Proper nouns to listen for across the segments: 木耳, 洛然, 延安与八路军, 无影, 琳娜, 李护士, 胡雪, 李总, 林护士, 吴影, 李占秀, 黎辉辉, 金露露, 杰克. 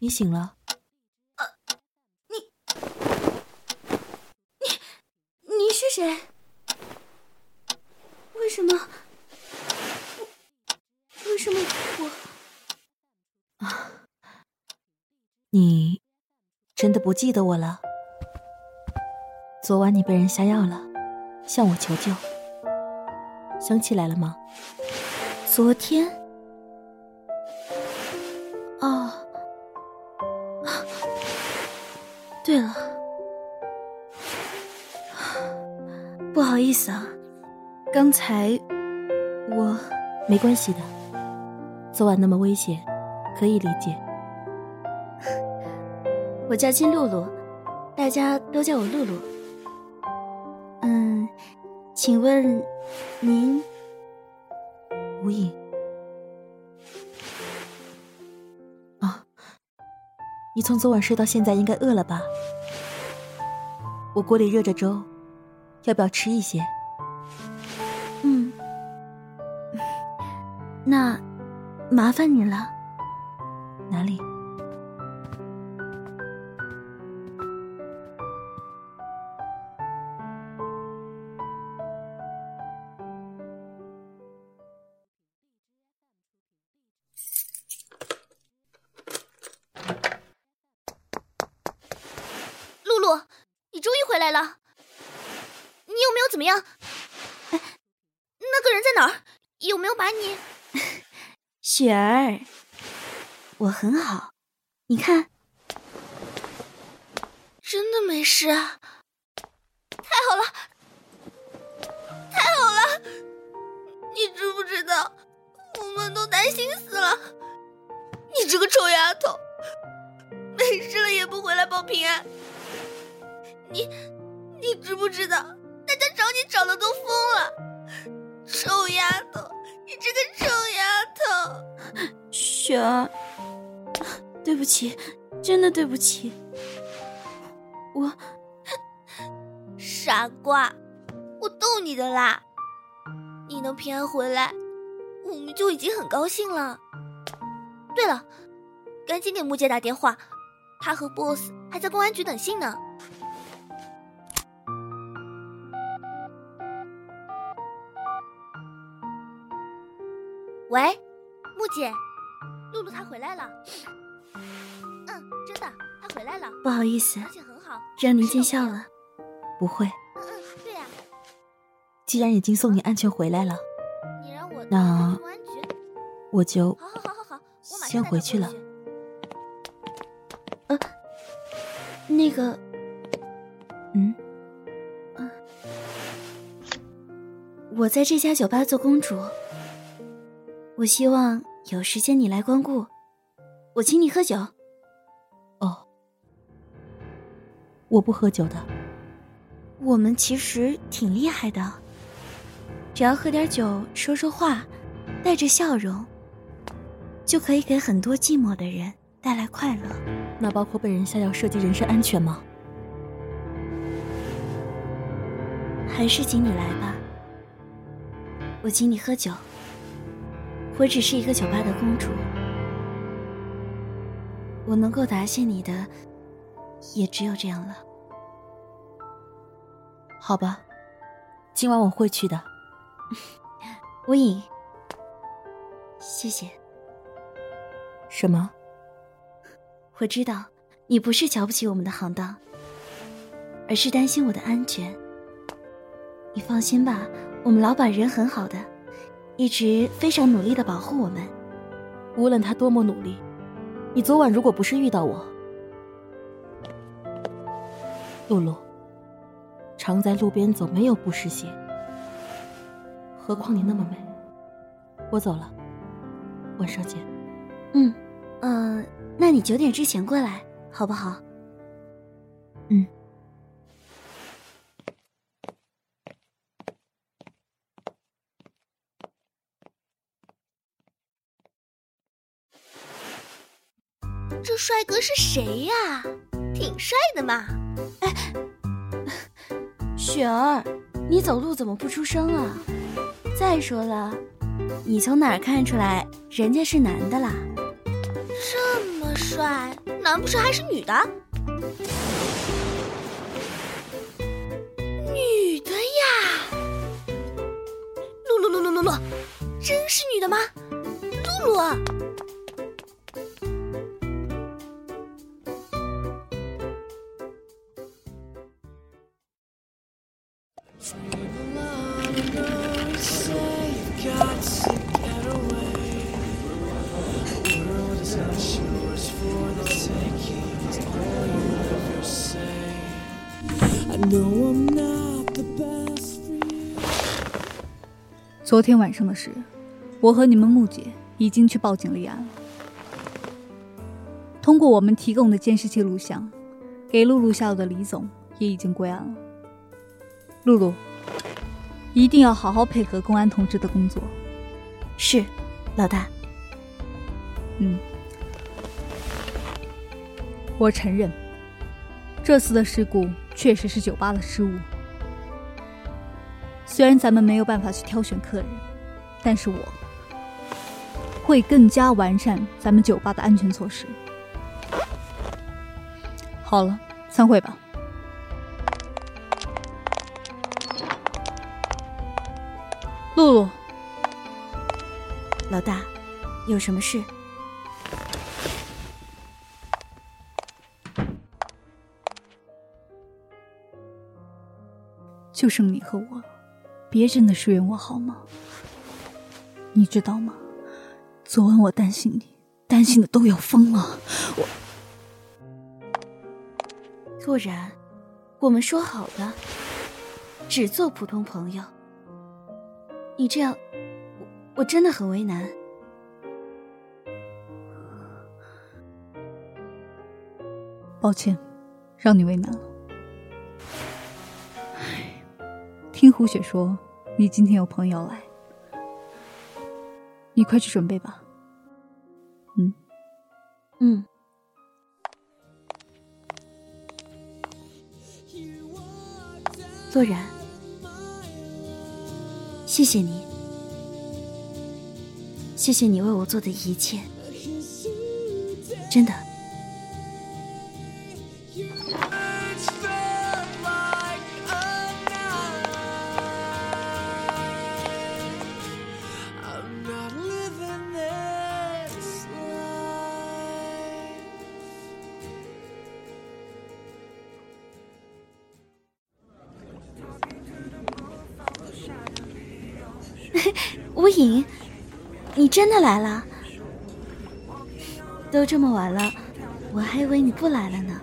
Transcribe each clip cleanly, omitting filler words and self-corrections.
你醒了？你是谁？为什么我啊？你真的不记得我了？昨晚你被人下药了，向我求救，想起来了吗？昨天？哦，对了，不好意思啊，刚才我……没关系的，昨晚那么危险，可以理解。我叫金露露，大家都叫我露露。请问您……无影。你从昨晚睡到现在应该饿了吧？我锅里热着粥，要不要吃一些？那麻烦你了。哪里？你终于回来了，你有没有怎么样？那个人在哪儿？有没有把你……雪儿，我很好，你看，真的没事。太好了！你知不知道，我们都担心死了。你这个臭丫头，没事了也不回来报平安。你知不知道，大家找你找的都疯了，臭丫头，你这个臭丫头！雪儿，对不起，真的对不起。我……傻瓜，我逗你的啦！你能平安回来，我们就已经很高兴了。对了，赶紧给木姐打电话，他和 boss 还在公安局等信呢。喂，木姐，露露她回来了。真的，她回来了。不好意思，而且很好，让您见笑了。不会。对呀。既然已经送你安全回来了，你让我那我就好，我马上先回去了。那个，我在这家酒吧做公主。我希望有时间你来光顾，我请你喝酒。哦，我不喝酒的。我们其实挺厉害的，只要喝点酒，说说话，带着笑容，就可以给很多寂寞的人带来快乐。那包括被人下药涉及人身安全吗？还是请你来吧，我请你喝酒。我只是一个酒吧的公主，我能够答谢你的，也只有这样了。好吧，今晚我会去的。无影，谢谢。什么？我知道，你不是瞧不起我们的行当，而是担心我的安全。你放心吧，我们老板人很好的。一直非常努力地保护我们，无论他多么努力，你昨晚如果不是遇到我，露露，常在路边走没有不湿鞋，何况你那么美。我走了，晚上见。那你9点之前过来，好不好？这帅哥是谁呀？挺帅的嘛。哎，雪儿，你走路怎么不出声啊？再说了，你从哪儿看出来人家是男的啦？这么帅，难不成还是女的？女的呀！露露，真是女的吗？露露，昨天晚上的事，我和你们木姐已经去报警立案了。通过我们提供的监视器录像，给露露下药的李总也已经归案了。露露，一定要好好配合公安同志的工作。是，老大。我承认，这次的事故确实是酒吧的失误。虽然咱们没有办法去挑选客人，但是我会更加完善咱们酒吧的安全措施。好了，散会吧。露露，老大，有什么事？就剩你和我了。别真的疏远我好吗？你知道吗？昨晚我担心你，担心的都要疯了。我若然，我们说好了，只做普通朋友。你这样，我真的很为难。抱歉，让你为难了。听胡雪说，你今天有朋友来，你快去准备吧。洛然，谢谢你，谢谢你为我做的一切，真的。吴影，你真的来了？都这么晚了，我还以为你不来了呢。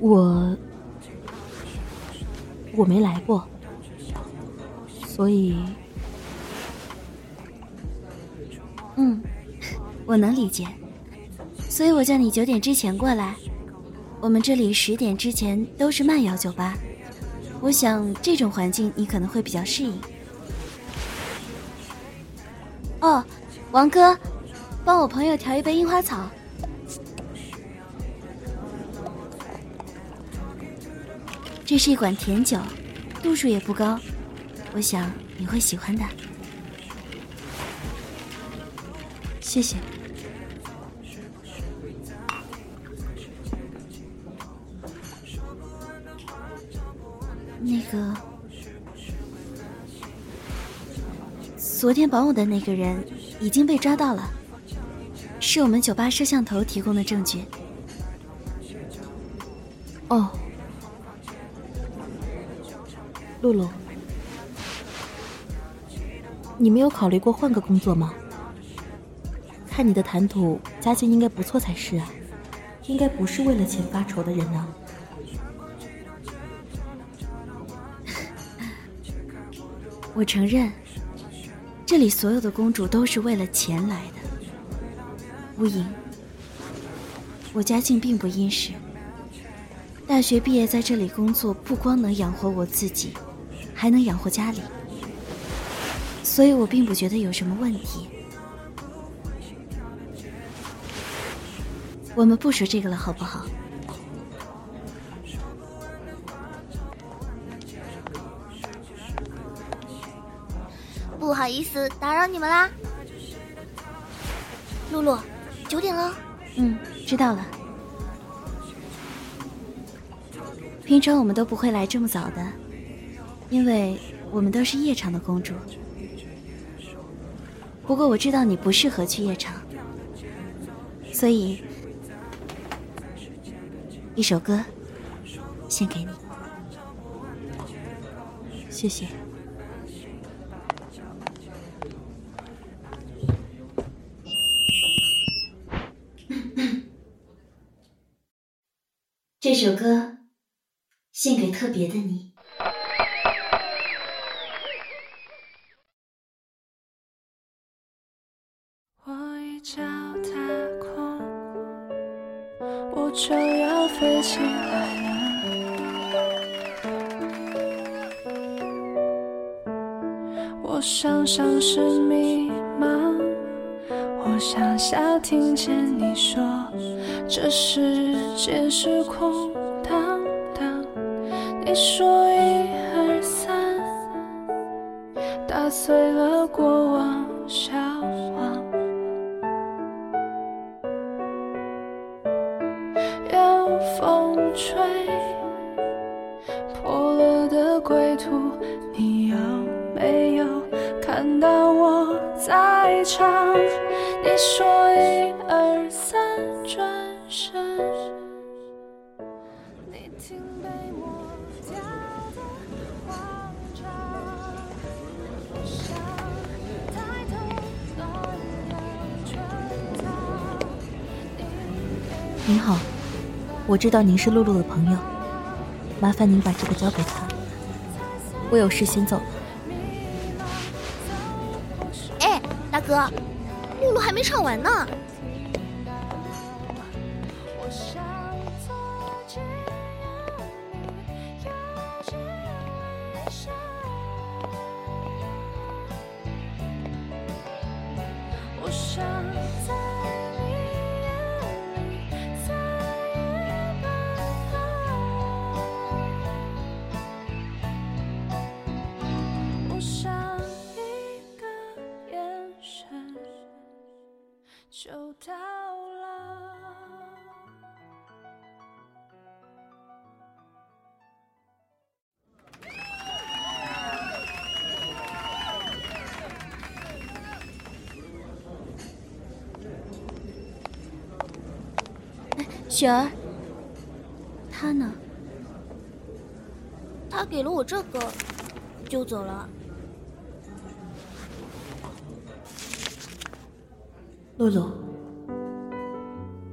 我没来过，所以我能理解，所以我叫你9点之前过来。我们这里10点之前都是慢摇酒吧，我想这种环境你可能会比较适应。哦，王哥，帮我朋友调一杯樱花草。这是一款甜酒，度数也不高，我想你会喜欢的。谢谢。那个，昨天绑我的那个人已经被抓到了，是我们酒吧摄像头提供的证据。哦，露露，你没有考虑过换个工作吗？看你的谈吐，家境应该不错才是啊，应该不是为了钱发愁的人啊。我承认，这里所有的公主都是为了钱来的。无影，我家境并不殷实，大学毕业在这里工作，不光能养活我自己，还能养活家里，所以我并不觉得有什么问题。我们不说这个了，好不好？不好意思，打扰你们啦。露露，9点了。嗯，知道了。平常我们都不会来这么早的，因为我们都是夜场的公主。不过我知道你不适合去夜场，所以一首歌献给你。谢谢。这首歌献给特别的你。就要飞起来了，我想象是迷茫，我想下听见你说这世界是空荡荡，你说1、2、3，打碎了过往消亡。吹破了的归途，你有没有看到我在唱？你说1、2、3，转身。你听被抹掉的慌张，我想抬头暖了全场。您好。我知道您是露露的朋友，麻烦您把这个交给他，我有事先走了。哎，大哥，露露还没唱完呢。雪儿，他呢？他给了我这个，就走了。露露，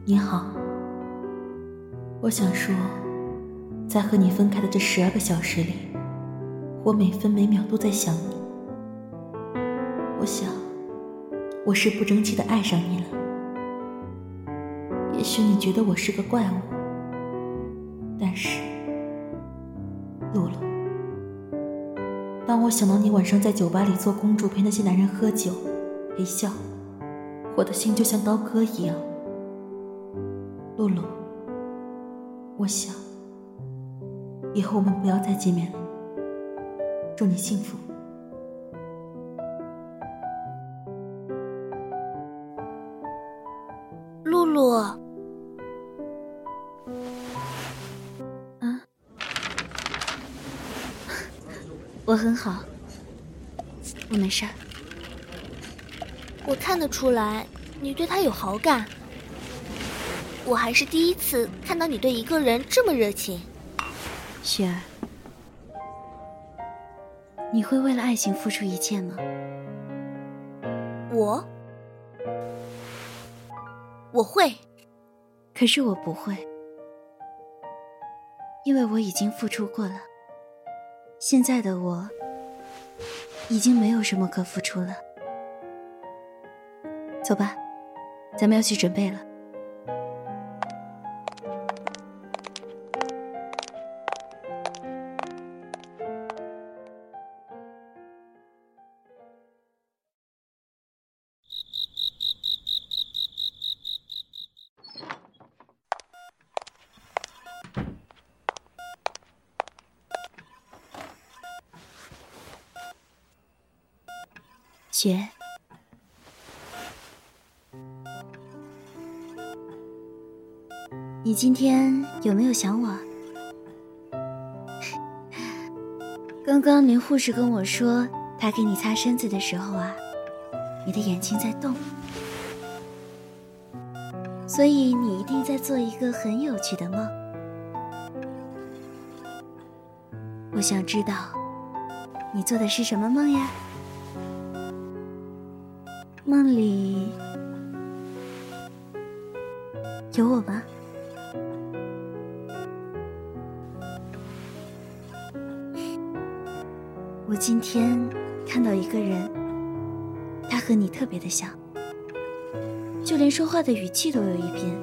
你好。我想说，在和你分开的这12个小时里，我每分每秒都在想你。我想，我是不争气的爱上你了。也许你觉得我是个怪物，但是，露露，当我想到你晚上在酒吧里做公主，陪那些男人喝酒、陪笑，我的心就像刀割一样。露露，我想，以后我们不要再见面了。祝你幸福。露露。我很好，我没事儿。我看得出来，你对他有好感。我还是第一次看到你对一个人这么热情。雪儿，你会为了爱情付出一切吗？我会。可是我不会，因为我已经付出过了。现在的我已经没有什么可付出了。走吧，咱们要去准备了。觉。你今天有没有想我？刚刚林护士跟我说，她给你擦身子的时候啊，你的眼睛在动，所以你一定在做一个很有趣的梦。我想知道，你做的是什么梦呀？梦里有我吗？我今天看到一个人，他和你特别的像，就连说话的语气都有一拼，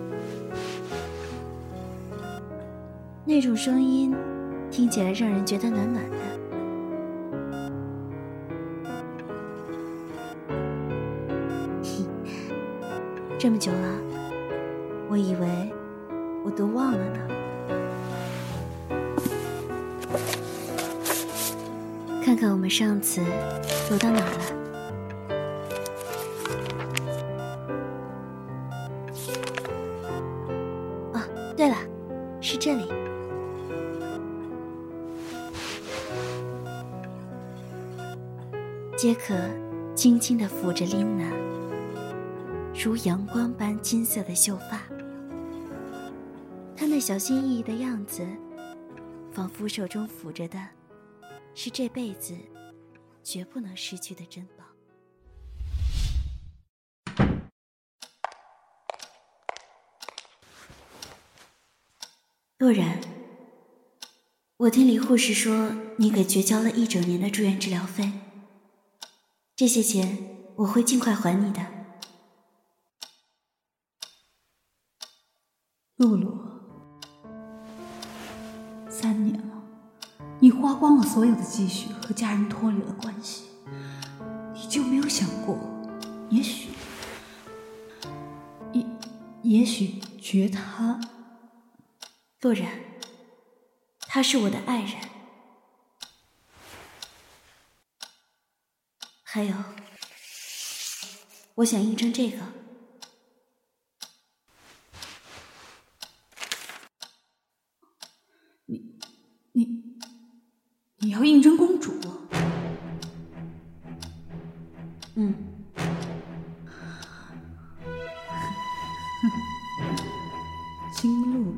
那种声音听起来让人觉得暖暖的。这么久了，我以为我都忘了呢。看看我们上次走到哪了？哦，对了，是这里。杰克轻轻地抚着琳娜如阳光般金色的秀发，她那小心翼翼的样子，仿佛手中抚着的是这辈子绝不能失去的珍宝。洛然，我听李护士说，你给绝交了1整年的住院治疗费，这些钱我会尽快还你的。露露，3年了，你花光了所有的积蓄，和家人脱离了关系，你就没有想过，也许觉他，洛然，他是我的爱人。还有，我想印证这个。你要应征公主？嗯。金露露，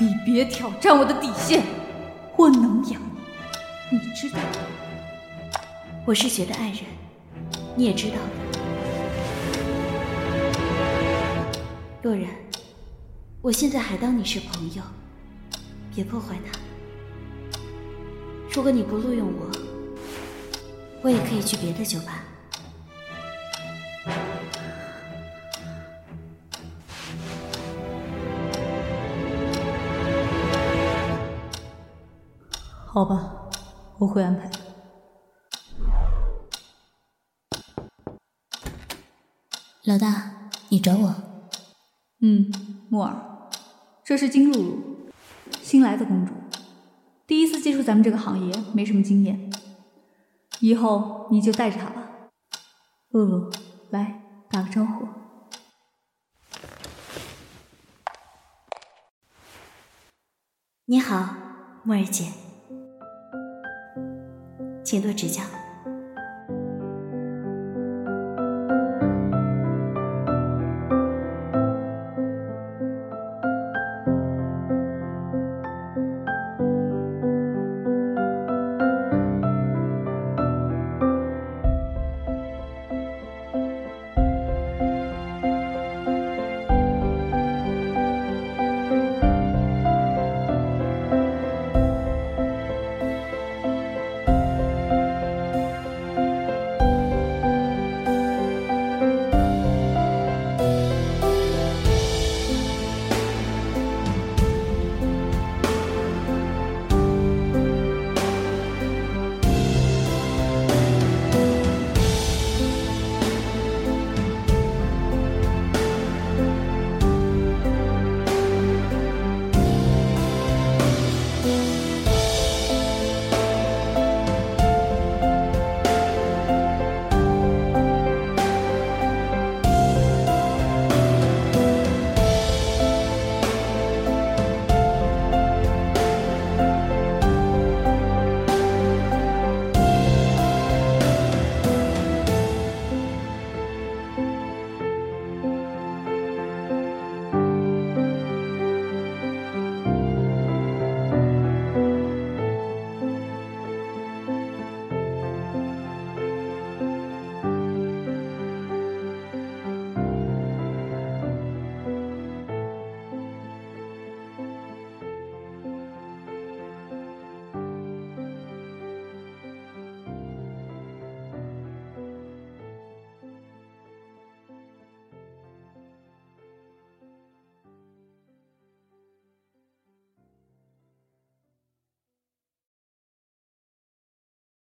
你别挑战我的底线，我能养你，你知道的。我是觉得爱人，你也知道的。洛然，我现在还当你是朋友，别破坏他。如果你不录用我，我也可以去别的酒吧。好吧，我会安排的。老大，你找我？木耳，这是金露露，新来的公主。第一次接触咱们这个行业，没什么经验，以后你就带着他吧。露露，来打个招呼。你好，木耳姐，请多指教。